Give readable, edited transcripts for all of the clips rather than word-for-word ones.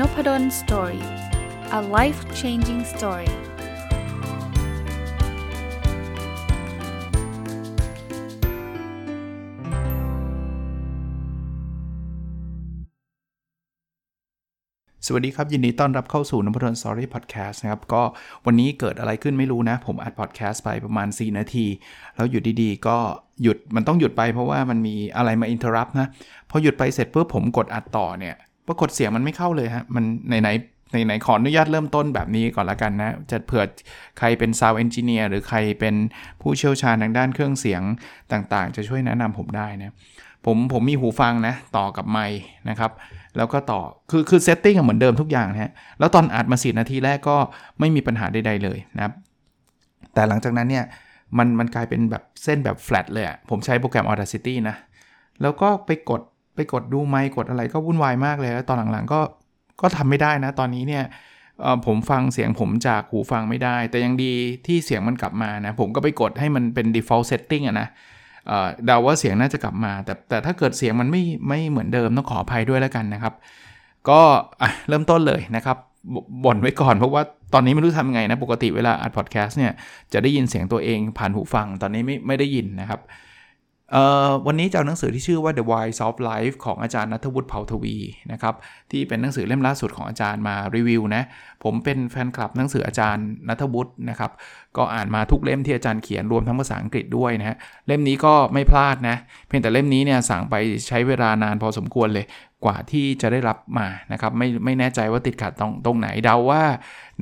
Nopadon Story. A life-changing story. สวัสดีครับยินดีต้อนรับเข้าสู่ Nopadon Story Podcast นะครับก็วันนี้เกิดอะไรขึ้นไม่รู้นะผมอัด podcast ไปประมาณ4นาทีแล้วอยู่ดีๆก็หยุดมันต้องหยุดไปเพราะว่ามันมีอะไรมา interrupt นะพอหยุดไปเสร็จปุ๊บผมกดอัดต่อเนี่ยปรากฏเสียงมันไม่เข้าเลยฮะมันไหนขออนุญาตเริ่มต้นแบบนี้ก่อนละกันนะจะเผื่อใครเป็น sound engineer หรือใครเป็นผู้เชี่ยวชาญทางด้านเครื่องเสียงต่างๆจะช่วยแนะนำผมได้นะผมมีหูฟังนะต่อกับไมค์นะครับแล้วก็ต่อคือเซตติ้งเหมือนเดิมทุกอย่างนะฮะแล้วตอนอัดมา4นาทีแรกก็ไม่มีปัญหาใดๆเลยนะครับแต่หลังจากนั้นเนี่ยมันกลายเป็นแบบเส้นแบบแฟลตเลยอ่ะผมใช้โปรแกรม Audacity นะแล้วก็ไปกดดูไมค์กดอะไรก็วุ่นวายมากเลยแล้วตอนหลังๆก็ทำไม่ได้นะตอนนี้เนี่ยผมฟังเสียงผมจากหูฟังไม่ได้แต่ยังดีที่เสียงมันกลับมานะผมก็ไปกดให้มันเป็น default setting อ่ะนะเดาว่าเสียงน่าจะกลับมาแต่ถ้าเกิดเสียงมันไม่เหมือนเดิมต้องขออภัยด้วยแล้วกันนะครับก็เริ่มต้นเลยนะครับบ่นไว้ก่อนเพราะว่าตอนนี้ไม่รู้ทำไงนะปกติเวลาอัดพอดแคสต์เนี่ยจะได้ยินเสียงตัวเองผ่านหูฟังตอนนี้ไม่ได้ยินนะครับวันนี้จะเอาหนังสือที่ชื่อว่า The Wise Soft Life ของอาจารย์ณัฐวุฒิเผ่าทวีนะครับที่เป็นหนังสือเล่มล่าสุดของอาจารย์มารีวิวนะผมเป็นแฟนคลับหนังสืออาจารย์ณัฐวุฒินะครับก็อ่านมาทุกเล่มที่อาจารย์เขียนรวมทั้งภาษาอังกฤษด้วยนะฮะเล่มนี้ก็ไม่พลาดนะเพียงแต่เล่มนี้เนี่ยสั่งไปใช้เวลานานพอสมควรเลยกว่าที่จะได้รับมานะครับไม่แน่ใจว่าติดขัดตรงไหนเดาว่า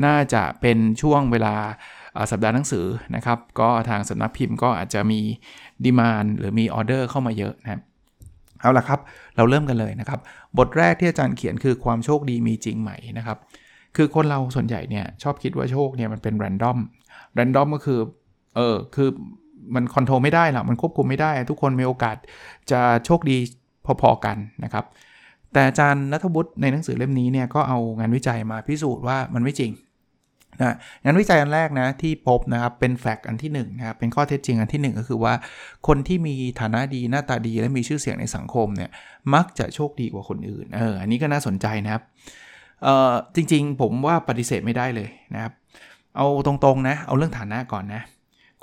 น่าจะเป็นช่วงเวลาสัปดาห์หนังสือนะครับก็ทางสำนักพิมพ์ก็อาจจะมีดีมานด์หรือมีออเดอร์เข้ามาเยอะนะครับเอาล่ะครับเราเริ่มกันเลยนะครับบทแรกที่อาจารย์เขียนคือความโชคดีมีจริงไหมนะครับคือคนเราส่วนใหญ่เนี่ยชอบคิดว่าโชคเนี่ยมันเป็นแรนดอมก็คือคือมันคอนโทรลไม่ได้หรอกมันควบคุมไม่ได้ทุกคนมีโอกาสจะโชคดีพอๆกันนะครับแต่อาจารย์ณัฐวุฒิในหนังสือเล่มนี้เนี่ยก็เอางานวิจัยมาพิสูจน์ว่ามันไม่จริงนะงานวิจัยอันแรกนะที่พบนะครับเป็นแฟกต์อันที่1 นะครับเป็นข้อเท็จจริงอันที่1ก็คือว่าคนที่มีฐานะดีหน้าตาดีและมีชื่อเสียงในสังคมเนี่ยมักจะโชคดีกว่าคนอื่นอันนี้ก็น่าสนใจนะครับจริงๆผมว่าปฏิเสธไม่ได้เลยนะครับเอาตรงๆนะเอาเรื่องฐานะก่อนนะ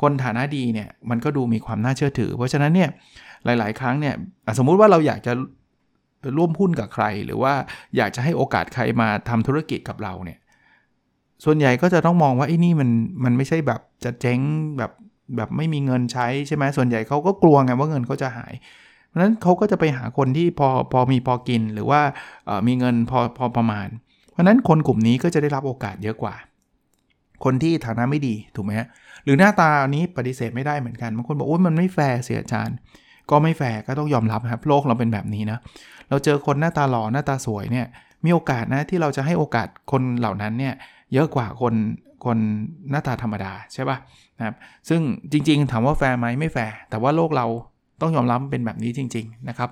คนฐานะดีเนี่ยมันก็ดูมีความน่าเชื่อถือเพราะฉะนั้นเนี่ยหลายๆครั้งเนี่ยสมมุติว่าเราอยากจะร่วมหุ้นกับใครหรือว่าอยากจะให้โอกาสใครมาทำธุรกิจกับเราเนี่ยส่วนใหญ่ก็จะต้องมองว่าไอ้นี่มันไม่ใช่แบบจะเจ๊งแบบไม่มีเงินใช้ใช่ไหมส่วนใหญ่เขาก็กลัวไงว่าเงินเขาจะหายเพราะฉะนั้นเขาก็จะไปหาคนที่พอมีพอกินหรือว่ามีเงินพอประมาณเพราะฉะนั้นคนกลุ่มนี้ก็จะได้รับโอกาสเยอะกว่าคนที่ฐานะไม่ดีถูกไหมฮะหรือหน้าตานี้ปฏิเสธไม่ได้เหมือนกันบางคนบอกโอ๊ยมันไม่แฟร์เสียอาจารย์ก็ไม่แฟร์ก็ต้องยอมรับครับโลกเราเป็นแบบนี้นะเราเจอคนหน้าตาหล่อหน้าตาสวยเนี่ยมีโอกาสนะที่เราจะให้โอกาสคนเหล่านั้นเนี่ยเยอะกว่าคนหน้าตาธรรมดาใช่ป่ะนะครับซึ่งจริงๆถามว่าแฟร์ไหมไม่แฟร์แต่ว่าโลกเราต้องยอมรับเป็นแบบนี้จริงๆนะครับ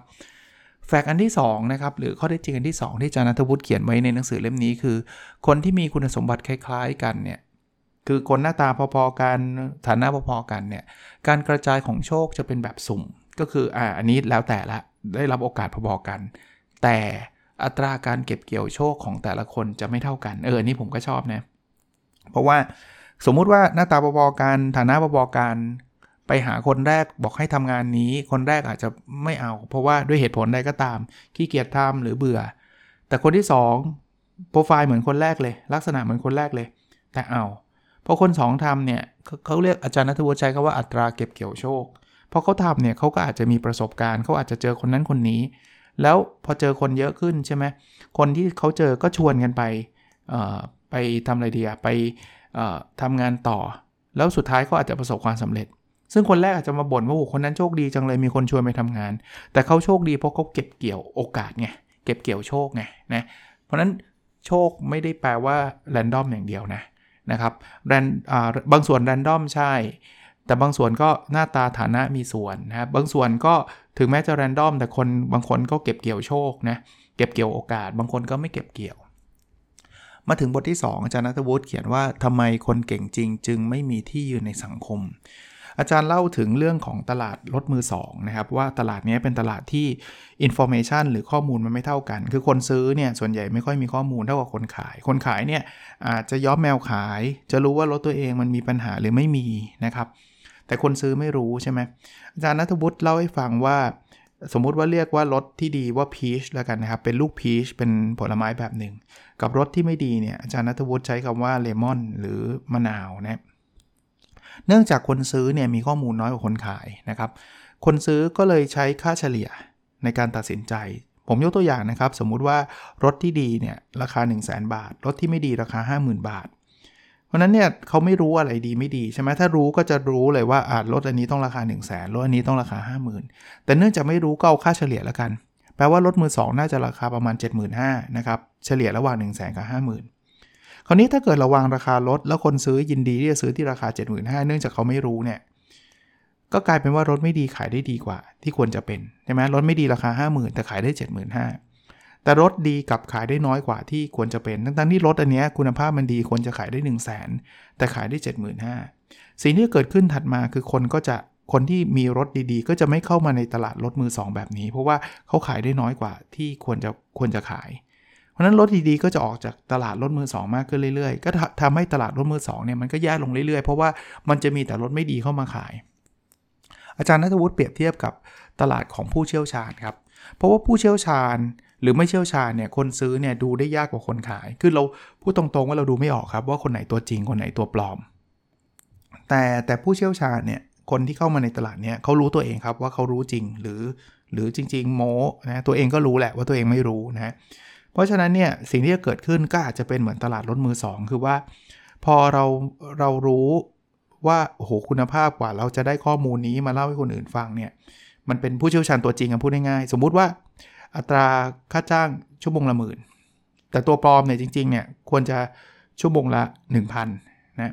แฟกต์อันที่2นะครับหรือข้อเท็จจริงอันที่2ที่อาจารย์ณัฐวุฒิเขียนไว้ในหนังสือเล่มนี้คือคนที่มีคุณสมบัติคล้ายๆกันเนี่ยคือคนหน้าตาพอๆกันฐานะพอๆกันเนี่ยการกระจายของโชคจะเป็นแบบสุ่มก็คืออันนี้แล้วแต่ละได้รับโอกาสพอๆกันแต่อัตราการเก็บเกี่ยวโชคของแต่ละคนจะไม่เท่ากันอันนี้ผมก็ชอบนะเพราะว่าสมมุติว่าหน้าตาพอๆกันฐานะพอๆกันไปหาคนแรกบอกให้ทำงานนี้คนแรกอาจจะไม่เอาเพราะว่าด้วยเหตุผลใดก็ตามขี้เกียจทำหรือเบื่อแต่คนที่2โปรไฟล์เหมือนคนแรกเลยลักษณะเหมือนคนแรกเลยแต่เอาพอคน2ทำเนี่ยเขาเรียกอาจารย์ณัฐวุฒิใช้คำว่าอัตราเก็บเกี่ยวโชคพอเขาทำเนี่ยเขาก็อาจจะมีประสบการณ์เขาอาจจะเจอคนนั้นคนนี้แล้วพอเจอคนเยอะขึ้นใช่ไหมคนที่เขาเจอก็ชวนกันไปทำอะไรดีไปทำงานต่อแล้วสุดท้ายก็อาจจะประสบความสำเร็จซึ่งคนแรกอาจจะมาบ่นว่าโอ้คนนั้นโชคดีจังเลยมีคนชวนไปทำงานแต่เขาโชคดีเพราะเขาเก็บเกี่ยวโอกาสไงเก็บเกี่ยวโชคไงนะเพราะนั้นโชคไม่ได้แปลว่าแรนดอมอย่างเดียวนะครับบางส่วนแรนดอมใช่แต่บางส่วนก็หน้าตาฐานะมีส่วนนะครับบางส่วนก็ถึงแม้จะแรนดอมแต่คนบางคนก็เก็บเกี่ยวโชคนะเก็บเกี่ยวโอกาสบางคนก็ไม่เก็บเกี่ยวมาถึงบทที่2อาจารย์ณัฐวุฒิเขียนว่าทำไมคนเก่งจริงจึงไม่มีที่ยืนในสังคม อาจารย์เล่าถึงเรื่องของตลาดรถมือสองนะครับว่าตลาดนี้เป็นตลาดที่ information หรือข้อมูลมันไม่เท่ากันคือคนซื้อเนี่ยส่วนใหญ่ไม่ค่อยมีข้อมูลเท่ากับคนขายเนี่ยอาจจะย้อมแมวขายจะรู้ว่ารถตัวเองมันมีปัญหาหรือไม่มีนะครับแต่คนซื้อไม่รู้ใช่ไหมอาจารย์ณัฐวุฒิเล่าให้ฟังว่าสมมุติว่าเรียกว่ารสที่ดีว่าพีชแล้วกันนะครับเป็นลูกพีชเป็นผลไม้แบบหนึ่งกับรสที่ไม่ดีเนี่ยอาจารย์ณัฐวุฒิใช้คำว่าเลมอนหรือมะนาวนะเนื่องจากคนซื้อเนี่ยมีข้อมูลน้อยกว่าคนขายนะครับคนซื้อก็เลยใช้ค่าเฉลี่ยในการตัดสินใจผมยกตัวอย่างนะครับสมมุติว่ารสที่ดีเนี่ยราคา 100,000 บาทรสที่ไม่ดีราคา 50,000 บาทเพราะนั้นเนี่ยเขาไม่รู้อะไรดีไม่ดีใช่ไหมถ้ารู้ก็จะรู้เลยว่ารถอันนี้ต้องราคา 100,000 รถอันนี้ต้องราคา 50,000 แต่เนื่องจากไม่รู้ก็เอาค่าเฉลี่ยแล้วกันแปลว่ารถมือสองน่าจะราคาประมาณ 75,000 นะครับเฉลี่ยระหว่าง 100,000 กับ 50,000 คราวนี้ถ้าเกิดระวังราคารถแล้วคนซื้อยินดีที่จะซื้อที่ราคา 75,000 เนื่องจากเขาไม่รู้เนี่ยก็กลายเป็นว่ารถไม่ดีขายได้ดีกว่าที่ควรจะเป็นใช่ไหมรถไม่ดีราคา 50,000 แต่ขายได้ 75,000แต่รถดีกับขายได้น้อยกว่าที่ควรจะเป็นทั้งๆที่รถอันนี้คุณภาพมันดีควรจะขายได้ 100,000 แต่ขายได้ 75,000 สิ่งที่เกิดขึ้นถัดมาคือคนที่มีรถดีๆก็จะไม่เข้ามาในตลาดรถมือสองแบบนี้เพราะว่าเขาขายได้น้อยกว่าที่ควรจะขายเพราะนั้นรถดีๆก็จะออกจากตลาดรถมือสองมากขึ้นเรื่อยๆก็ทำให้ตลาดรถมือสองเนี่ยมันก็แย่ลงเรื่อยๆเพราะว่ามันจะมีแต่รถไม่ดีเข้ามาขายอาจารย์ณัฐวุฒิเปรียบเทียบกับตลาดของผู้เชี่ยวชาญครับเพราะว่าผู้เชี่ยวชาญหรือไม่เชี่ยวชาญเนี่ยคนซื้อเนี่ยดูได้ยากกว่าคนขายคือเราพูดตรงๆว่าเราดูไม่ออกครับว่าคนไหนตัวจริงคนไหนตัวปลอมแต่ผู้เชี่ยวชาญเนี่ยคนที่เข้ามาในตลาดเนี่ยเขารู้ตัวเองครับว่าเขารู้จริงหรือจริงๆโม้นะตัวเองก็รู้แหละว่าตัวเองไม่รู้นะเพราะฉะนั้นเนี่ยสิ่งที่จะเกิดขึ้นก็อาจจะเป็นเหมือนตลาดรถมือสองคือว่าพอเรารู้ว่าโอ้โหคุณภาพกว่าเราจะได้ข้อมูลนี้มาเล่าให้คนอื่นฟังเนี่ยมันเป็นผู้เชี่ยวชาญตัวจริงกันพูดง่ายๆสมมุติว่าอัตราค่าจ้างชั่วโมงละ 10,000 แต่ตัวปลอมเนี่ยจริงๆเนี่ยควรจะชั่วโมงละ 1,000 นะ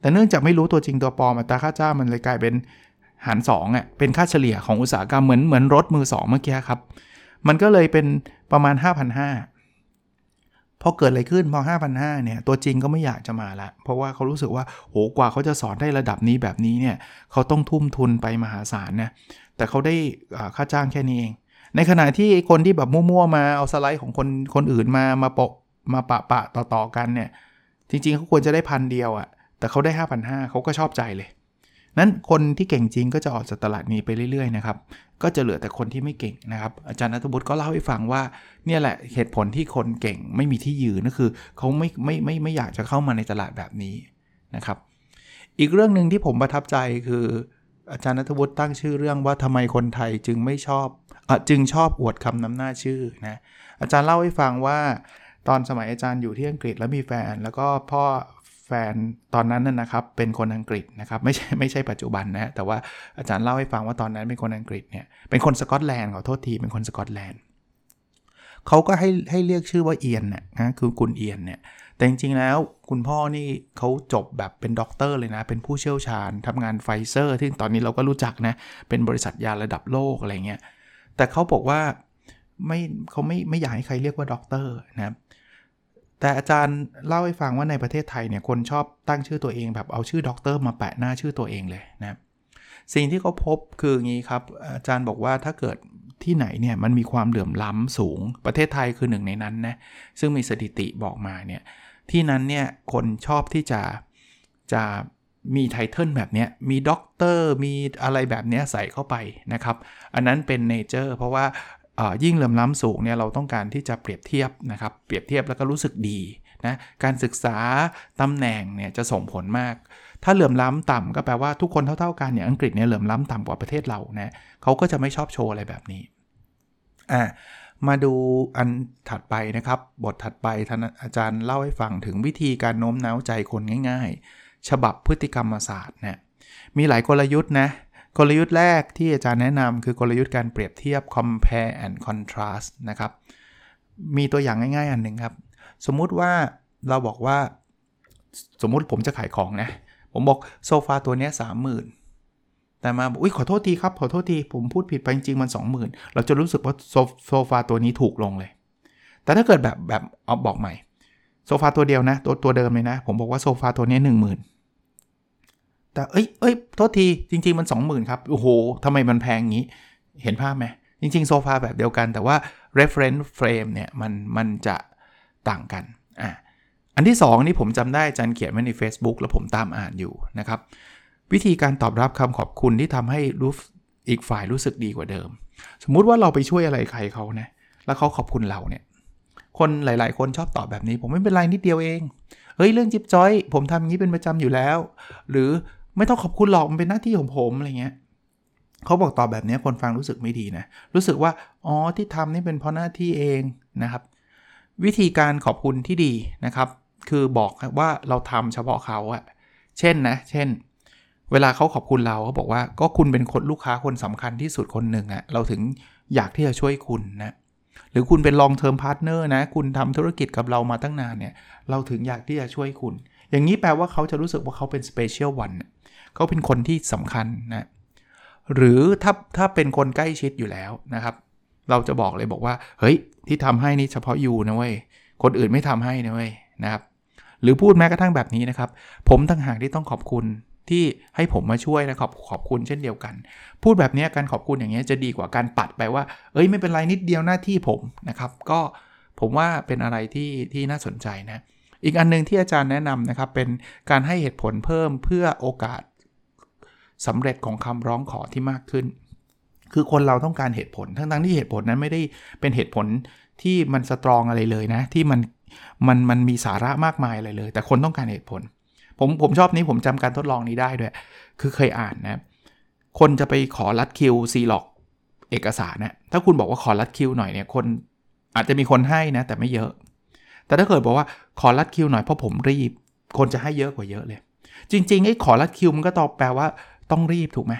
แต่เนื่องจากไม่รู้ตัวจริงตัวปลอมอัตราค่าจ้างมันเลยกลายเป็นหาร2อ่ะเป็นค่าเฉลี่ยของอุตสาหกรรมเหมือนรถมือ2เมื่อกี้ครับมันก็เลยเป็นประมาณ 5,500 พอเกิดอะไรขึ้นพอ 5,500 เนี่ยตัวจริงก็ไม่อยากจะมาละเพราะว่าเขารู้สึกว่าโหกว่าเขาจะสอนได้ระดับนี้แบบนี้เนี่ยเขาต้องทุ่มทุนไปมหาศาลนะแต่เขาได้ค่าจ้างแค่นี้เองในขณะที่คนที่แบบมั่วๆมาเอาสไลด์ของคนอื่นมาโปะมาปะๆต่อๆกันเนี่ยจริงๆเขาควรจะได้ 1,000 เดียวอ่ะแต่เขาได้ 5,500 เขาก็ชอบใจเลยนั้นคนที่เก่งจริงก็จะออกจากตลาดนี้ไปเรื่อยๆนะครับก็จะเหลือแต่คนที่ไม่เก่งนะครับอาจารย์ณัฐวุฒิก็เล่าให้ฟังว่าเนี่ยแหละเหตุผลที่คนเก่งไม่มีที่ยืนก็คือเขาไม่อยากจะเข้ามาในตลาดแบบนี้นะครับอีกเรื่องนึงที่ผมประทับใจคืออาจารย์ณัฐวุฒิตั้งชื่อเรื่องว่าทำไมคนไทยจึงชอบอวดคำนำหน้าชื่อนะอาจารย์เล่าให้ฟังว่าตอนสมัยอาจารย์อยู่ที่อังกฤษแล้วมีแฟนแล้วก็พ่อแฟนตอนนั้นนะครับเป็นคนอังกฤษนะครับไม่ใช่ปัจจุบันนะแต่ว่าอาจารย์เล่าให้ฟังว่าตอนนั้นเป็นคนอังกฤษเนี่ยเป็นคนสกอตแลนด์ขอโทษทีเป็นคนสกอตแลนด์เขาก็ให้เรียกชื่อว่าเอียนนะคือคุณเอียนเนี่ยแต่จริงๆแล้วคุณพ่อนี่เขาจบแบบเป็นด็อกเตอร์เลยนะเป็นผู้เชี่ยวชาญทำงานไฟเซอร์ที่ตอนนี้เราก็รู้จักนะเป็นบริษัทยาระดับโลกอะไรเงี้ยแต่เขาบอกว่าเขาไม่อยากให้ใครเรียกว่าด็อกเตอร์นะครับแต่อาจารย์เล่าให้ฟังว่าในประเทศไทยเนี่ยคนชอบตั้งชื่อตัวเองแบบเอาชื่อด็อกเตอร์มาแปะหน้าชื่อตัวเองเลยนะครับสิ่งที่เขาพบคืออย่างนี้ครับอาจารย์บอกว่าถ้าเกิดที่ไหนเนี่ยมันมีความเหลื่อมล้ำสูงประเทศไทยคือหนึ่งในนั้นนะซึ่งมีสถิติบอกมาเนี่ยที่นั้นเนี่ยคนชอบที่จะมีไทเทิลแบบนี้มีด็อกเตอร์มีอะไรแบบนี้ใส่เข้าไปนะครับอันนั้นเป็นเนเจอร์เพราะว่ายิ่งเหลื่อมล้ำสูงเนี่ยเราต้องการที่จะเปรียบเทียบนะครับเปรียบเทียบแล้วก็รู้สึกดีนะการศึกษาตำแหน่งเนี่ยจะส่งผลมากถ้าเหลื่อมล้ำต่ำก็แปลว่าทุกคนเท่าๆกันอย่างอังกฤษเนี่ยเหลื่อมล้ำต่ำกว่าประเทศเรานะเขาก็จะไม่ชอบโชว์อะไรแบบนี้มาดูอันถัดไปนะครับบทถัดไปท่านอาจารย์เล่าให้ฟังถึงวิธีการโน้มน้าวใจคนง่ายๆฉบับพฤติกรรมศาสตร์เนี่ยมีหลายกลยุทธ์นะกลยุทธ์แรกที่อาจารย์แนะนำคือกลยุทธ์การเปรียบเทียบ compare and contrast นะครับมีตัวอย่างง่ายๆอันหนึ่งครับสมมุติว่าเราบอกว่าสมมุติผมจะขายของนะผมบอกโซฟาตัวนี้ 30,000แต่มาบอกอุ๊ยขอโทษทีครับขอโทษทีผมพูดผิดไปจริงๆมัน 20,000 เราจะรู้สึกว่าโซฟาตัวนี้ถูกลงเลยแต่ถ้าเกิดแบบเอาบอกใหม่โซฟาตัวเดียวนะตัวเดิมเลยนะผมบอกว่าโซฟาตัวนี้ 10,000 แต่เอ้ยโทษทีจริงๆมัน 20,000 ครับโอ้โหทำไมมันแพงงี้เห็นภาพไหมจริงๆโซฟาแบบเดียวกันแต่ว่า reference frame เนี่ยมันจะต่างกันอันที่2นี่ผมจำได้อาจารย์เขียนไว้ใน Facebook แล้วผมตามอ่านอยู่นะครับวิธีการตอบรับคำขอบคุณที่ทำให้รู้อีกฝ่ายรู้สึกดีกว่าเดิมสมมุติว่าเราไปช่วยอะไรใครเขานะแล้วเขาขอบคุณเราเนี่ยคนหลายๆคนชอบตอบแบบนี้ผมไม่เป็นไรนิดเดียวเองเฮ้ยเรื่องจิ๊บจ้อยผมทำอย่างนี้เป็นประจำอยู่แล้วหรือไม่ต้องขอบคุณหรอกมันเป็นหน้าที่ของผมอะไรเงี้ยเขาบอกตอบแบบนี้คนฟังรู้สึกไม่ดีนะรู้สึกว่าอ๋อที่ทำนี่เป็นเพราะหน้าที่เองนะครับวิธีการขอบคุณที่ดีนะครับคือบอกว่าเราทำเฉพาะเขาอะเช่นเวลาเขาขอบคุณเราเขาบอกว่าก็คุณเป็นคนลูกค้าคนสำคัญที่สุดคนหนึ่งอะเราถึงอยากที่จะช่วยคุณนะหรือคุณเป็น long term partner นะคุณทำธุรกิจกับเรามาตั้งนานเนี่ยเราถึงอยากที่จะช่วยคุณอย่างนี้แปลว่าเขาจะรู้สึกว่าเขาเป็น special one เขาเป็นคนที่สำคัญนะหรือถ้าเป็นคนใกล้ชิดอยู่แล้วนะครับเราจะบอกเลยบอกว่าเฮ้ยที่ทำให้นี่เฉพาะยูนะเว้ยคนอื่นไม่ทำให้นะเว้ยนะครับหรือพูดแม้กระทั่งแบบนี้นะครับผมต่างหากที่ต้องขอบคุณที่ให้ผมมาช่วยนะขอบคุณเช่นเดียวกันพูดแบบนี้การขอบคุณอย่างนี้จะดีกว่าการปัดไปว่าเอ้ยไม่เป็นไรนิดเดียวหน้าที่ผมนะครับก็ผมว่าเป็นอะไรที่น่าสนใจนะอีกอันนึงที่อาจารย์แนะนำนะครับเป็นการให้เหตุผลเพิ่มเพื่อโอกาสสำเร็จของคำร้องขอที่มากขึ้นคือคนเราต้องการเหตุผลทั้งที่เหตุผลนั้นไม่ได้เป็นเหตุผลที่มันสตรองอะไรเลยนะที่มันมีสาระมากมายอะไรเลยแต่คนต้องการเหตุผลผมชอบนี้ผมจำการทดลองนี้ได้ด้วยคือเคยอ่านนะคนจะไปขอรัดคิวซีล็อกเอกสารนะถ้าคุณบอกว่าขอรัดคิวหน่อยเนี่ยคนอาจจะมีคนให้นะแต่ไม่เยอะแต่ถ้าเกิดบอกว่าขอรัดคิวหน่อยเพราะผมรีบคนจะให้เยอะกว่าเยอะเลยจริงๆไอ้ขอรัดคิวมันก็ตอบแปลว่าต้องรีบถูกไหม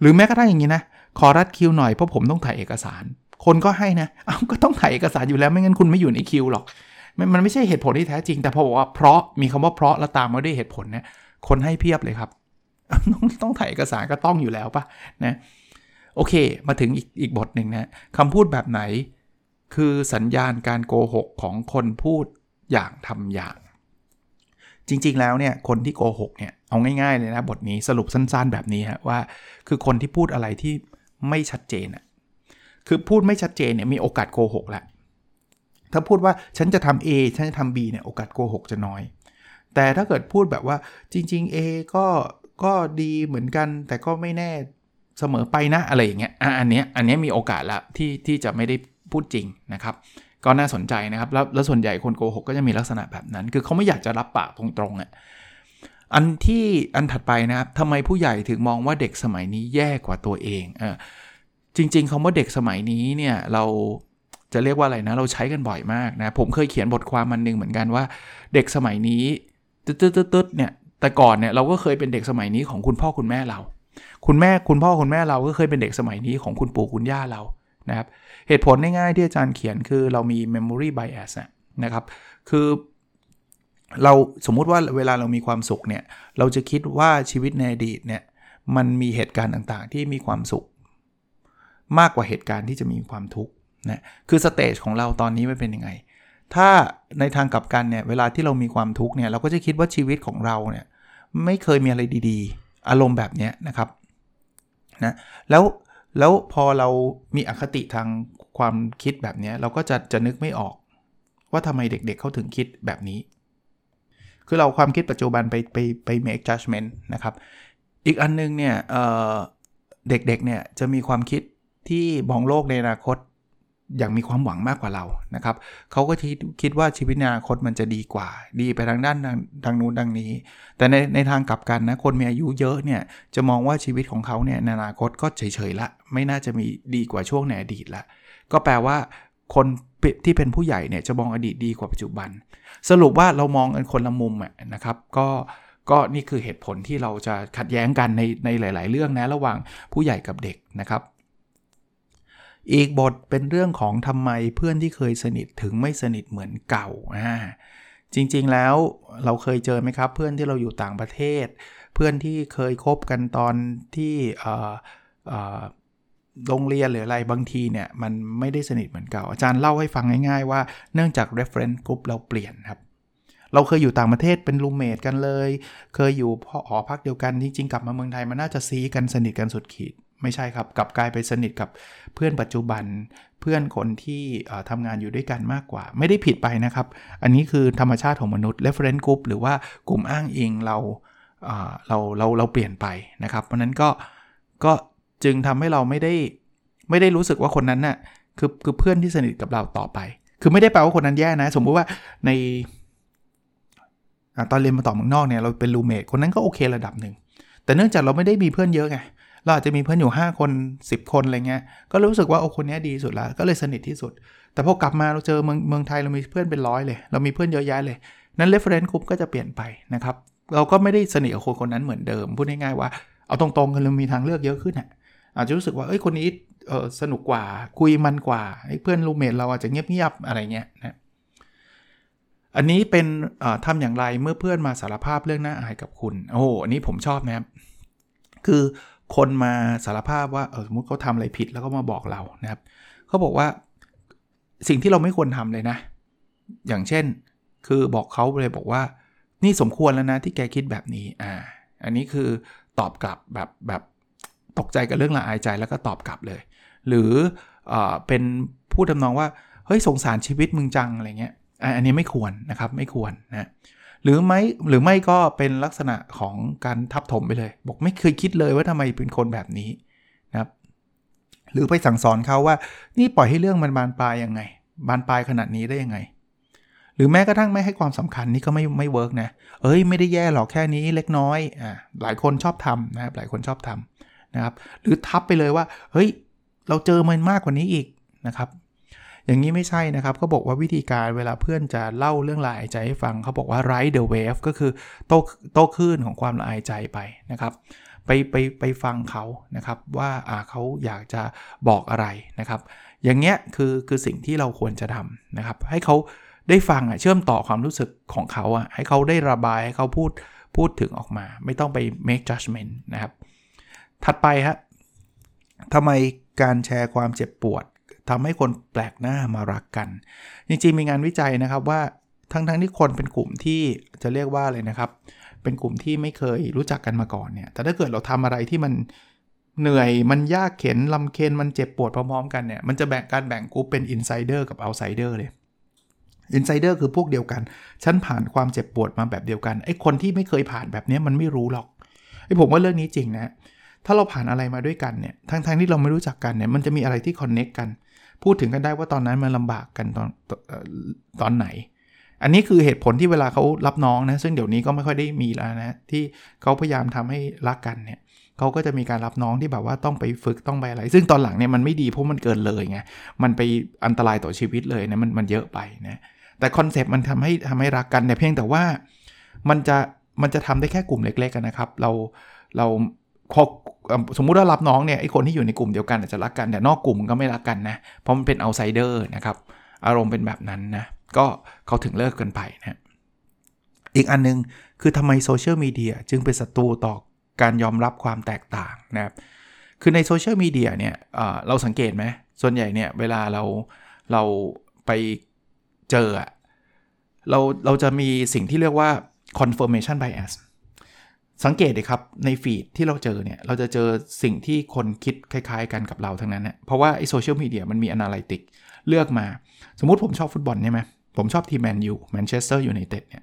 หรือแม้กระทั่งอย่างนี้นะขอรัดคิวหน่อยเพราะผมต้องถ่ายเอกสารคนก็ให้นะอ้าวก็ต้องถ่ายเอกสารอยู่แล้วไม่งั้นคุณไม่อยู่ในคิวหรอกมันไม่ใช่เหตุผลที่แท้จริงแต่พอบอกว่าเพราะมีคำว่าเพราะแล้วตามมาด้วยเหตุผลเนี่ยคนให้เพียบเลยครับต้องถ่ายเอกสารก็ต้องอยู่แล้วป่ะนะโอเคมาถึงอีกบทหนึ่งนะคำพูดแบบไหนคือสัญญาณการโกหกของคนพูดอย่างทำอย่างจริงๆแล้วเนี่ยคนที่โกหกเนี่ยเอาง่ายๆเลยนะบทนี้สรุปสั้นๆแบบนี้ฮะว่าคือคนที่พูดอะไรที่ไม่ชัดเจนอ่ะคือพูดไม่ชัดเจนเนี่ยมีโอกาสโกหกแหละถ้าพูดว่าฉันจะทำ A ฉันจะทำ B เนี่ยโอกาสโกหกจะน้อยแต่ถ้าเกิดพูดแบบว่าจริงๆ A ก็ดีเหมือนกันแต่ก็ไม่แน่เสมอไปนะอะไรอย่างเงี้ยอันเนี้ยมีโอกาสละที่จะไม่ได้พูดจริงนะครับก็น่าสนใจนะครับแล้วส่วนใหญ่คนโกหกก็จะมีลักษณะแบบนั้นคือเขาไม่อยากจะรับปากตรงๆอ่ะอันถัดไปนะครับทำไมผู้ใหญ่ถึงมองว่าเด็กสมัยนี้แย่กว่าตัวเองจริงๆคำว่าเด็กสมัยนี้เนี่ยเราจะเรียกว่าอะไรนะเราใช้กันบ่อยมากนะผมเคยเขียนบทความมันนึงเหมือนกันว่าเด็กสมัยนี้ตึ๊ดเนี่ยแต่ก่อนเนี่ยเราก็เคยเป็นเด็กสมัยนี้ของคุณพ่อคุณแม่เราคุณพ่อคุณแม่เราก็เคยเป็นเด็กสมัยนี้ของคุณปู่คุณย่าเรานะครับเหตุผลง่ายๆที่อาจารย์เขียนคือเรามี memory bias นะครับคือเราสมมุติว่าเวลาเรามีความสุขเนี่ยเราจะคิดว่าชีวิตในอดีตเนี่ยมันมีเหตุการณ์ต่างๆที่มีความสุขมากกว่าเหตุการณ์ที่จะมีความทุกข์นะคือสเตจของเราตอนนี้มันเป็นยังไงถ้าในทางกลับกันเนี่ยเวลาที่เรามีความทุกข์เนี่ยเราก็จะคิดว่าชีวิตของเราเนี่ยไม่เคยมีอะไรดีๆอารมณ์แบบเนี้ยนะครับนะแล้วพอเรามีอคติทางความคิดแบบนี้เราก็จะนึกไม่ออกว่าทำไมเด็กๆเขาถึงคิดแบบนี้คือเราความคิดปัจจุบันไป make judgment นะครับอีกอันนึงเนี่ยเด็กๆเนี่ยจะมีความคิดที่มองโลกในอนาคตอย่างมีความหวังมากกว่าเรานะครับเขาก็คิดว่าชีวิตในอนาคตมันจะดีกว่าดีไปทางด้านทางนู้นทางนี้แต่ในทางกลับกันนะคนมีอายุเยอะเนี่ยจะมองว่าชีวิตของเขาเนี่ยในอนาคตก็เฉยๆละไม่น่าจะมีดีกว่าช่วงในอดีตละก็แปลว่าคนที่เป็นผู้ใหญ่เนี่ยจะมองอดีตดีกว่าปัจจุบันสรุปว่าเรามองกันคนละมุมนะครับก็นี่คือเหตุผลที่เราจะขัดแย้งกันในหลายๆเรื่องนะระหว่างผู้ใหญ่กับเด็กนะครับอีกบทเป็นเรื่องของทำไมเพื่อนที่เคยสนิทถึงไม่สนิทเหมือนเก่าจริงๆแล้วเราเคยเจอไหมครับเพื่อนที่เราอยู่ต่างประเทศเพื่อนที่เคยคบกันตอนที่โรงเรียนหรืออะไรบางทีเนี่ยมันไม่ได้สนิทเหมือนเก่าอาจารย์เล่าให้ฟังง่ายๆว่าเนื่องจาก reference group เราเปลี่ยนครับ เราเคยอยู่ต่างประเทศเป็นรูมเมทกันเลยเคยอยู่หอพักเดียวกันจริงๆกลับมาเมืองไทยมันน่าจะซี้กันสนิทกันสุดขีดไม่ใช่ครับกลับกลายไปสนิทกับเพื่อนปัจจุบันเพื่อนคนที่ทำงานอยู่ด้วยกันมากกว่าไม่ได้ผิดไปนะครับอันนี้คือธรรมชาติของมนุษย์ reference group หรือว่ากลุ่มอ้างอิงเราเปลี่ยนไปนะครับเพราะนั้นก็จึงทำให้เราไม่ได้รู้สึกว่าคนนั้นน่ะคือเพื่อนที่สนิทกับเราต่อไปคือไม่ได้แปลว่าคนนั้นแย่นะสมมุติว่าในตอนเรียนมาต่อเมืองนอกเนี่ยเราเป็นรูมเมทคนนั้นก็โอเคระดับนึงแต่เนื่องจากเราไม่ได้มีเพื่อนเยอะไงเราอาจจะมีเพื่อนอยู่5คน10คนอะไรเงี้ยก็รู้สึกว่าโอ้คนนี้ดีสุดละก็เลยสนิทที่สุดแต่พอกลับมาเราเจอเมืองไทยเรามีเพื่อนเป็น100เลยเรามีเพื่อนเยอะแยะเลยนั้น reference group ก็จะเปลี่ยนไปนะครับเราก็ไม่ได้สนิทกับคนคนนั้นเหมือนเดิมพูดง่ายๆว่าเอาตรงๆคือเรามีทางเลือกเยอะขึ้นน่ะอาจจะรู้สึกว่าเอ้ยคนนี้สนุกกว่าคุยมันกว่าไอ้เพื่อนรูมเมทเราอาจจะเงียบๆอะไรเงี้ยนะอันนี้เป็นทำอย่างไรเมื่อเพื่อนมาสารภาพเรื่องน่าอายกับคุณโอ้อันนี้ผมชอบนะครับคือคนมาสารภาพว่าสมมุติเขาทำอะไรผิดแล้วก็มาบอกเรานะครับเขาบอกว่าสิ่งที่เราไม่ควรทำเลยนะอย่างเช่นคือบอกเขาเลยบอกว่านี่สมควรแล้วนะที่แกคิดแบบนี้อันนี้คือตอบกลับแบบตกใจกับเรื่องละอายใจแล้วก็ตอบกลับเลยหรือเป็นพูดทำนองว่าเฮ้ยสงสารชีวิตมึงจังอะไรเงี้ยอันนี้ไม่ควรนะครับไม่ควรนะหรือไม่ก็เป็นลักษณะของการทับถมไปเลยบอกไม่เคยคิดเลยว่าทำไมเป็นคนแบบนี้นะครับหรือไปสั่งสอนเขาว่านี่ปล่อยให้เรื่องมันบานปลายยังไงบานปลายขนาดนี้ได้ยังไงหรือแม้กระทั่งไม่ให้ความสำคัญนี่ก็ไม่เวิร์กนะเอ้ยไม่ได้แย่หรอกแค่นี้เล็กน้อยหลายคนชอบทำนะครับหลายคนชอบทำนะครับหรือทับไปเลยว่าเฮ้ยเราเจอมันมากกว่านี้อีกนะครับอย่างนี้ไม่ใช่นะครับเขาบอกว่าวิธีการเวลาเพื่อนจะเล่าเรื่องละอายใจให้ฟังเขาบอกว่า ride the wave ก็คือโต้คลื่นของความละอายใจไปนะครับไปฟังเขานะครับว่าเขาอยากจะบอกอะไรนะครับอย่างเงี้ยคือสิ่งที่เราควรจะทำนะครับให้เขาได้ฟังเชื่อมต่อความรู้สึกของเขาให้เขาได้ระบายให้เขาพูดถึงออกมาไม่ต้องไป make judgment นะครับถัดไปฮะทำไมการแชร์ความเจ็บปวดทำให้คนแปลกหน้ามารักกันจริงๆมีงานวิจัยนะครับว่าทั้งที่คนเป็นกลุ่มที่จะเรียกว่าอะไรนะครับเป็นกลุ่มที่ไม่เคยรู้จักกันมาก่อนเนี่ยแต่ถ้าเกิดเราทำอะไรที่มันเหนื่อยมันยากเข็ญลำเค็ญมันเจ็บปวดพร้อมๆกันเนี่ยมันจะแบ่งกลุ่มเป็นอินไซเดอร์กับเอาท์ไซเดอร์เลยอินไซเดอร์คือพวกเดียวกันฉันผ่านความเจ็บปวดมาแบบเดียวกันไอ้คนที่ไม่เคยผ่านแบบนี้มันไม่รู้หรอกไอ้ผมว่าเรื่องนี้จริงนะถ้าเราผ่านอะไรมาด้วยกันเนี่ยทั้งที่เราไม่รู้จักกันเนี่ยมันจะมีอะไรที่คอนเนคกันพูดถึงกันได้ว่าตอนนั้นมันลำบากกันตอนไหนอันนี้คือเหตุผลที่เวลาเขารับน้องนะซึ่งเดี๋ยวนี้ก็ไม่ค่อยได้มีแล้วนะที่เขาพยายามทำให้รักกันเนี่ยเขาก็จะมีการรับน้องที่แบบว่าต้องไปฝึกต้องไปอะไรซึ่งตอนหลังเนี่ยมันไม่ดีเพราะมันเกินเลยไงมันไปอันตรายต่อชีวิตเลยนะมันเยอะไปนะแต่คอนเซปต์มันทำให้รักกันแต่เพียงแต่ว่ามันจะทำได้แค่กลุ่มเล็กๆนะครับเราพอสมมุติว่ารับน้องเนี่ยไอ้คนที่อยู่ในกลุ่มเดียวกันอาจจะรักกันแต่นอกกลุ่มก็ไม่รักกันนะเพราะมันเป็นเอาท์ไซเดอร์นะครับอารมณ์เป็นแบบนั้นนะก็เขาถึงเลิกกันไปนะอีกอันนึงคือทำไมโซเชียลมีเดียจึงเป็นศัตรูต่อการยอมรับความแตกต่างนะครับคือในโซเชียลมีเดียเนี่ยเราสังเกตไหมส่วนใหญ่เนี่ยเวลาเราไปเจอเราจะมีสิ่งที่เรียกว่า confirmation biasสังเกตดิครับในฟีดที่เราเจอเนี่ยเราจะเจอสิ่งที่คนคิดคล้ายๆกันกับเราทั้งนั้นนะเพราะว่าไอ้โซเชียลมีเดียมันมี Analytics เลือกมาสมมุติผมชอบฟุตบอลใช่ไหมผมชอบทีมแมนยูแมนเชสเตอร์ยูไนเต็ดเนี่ย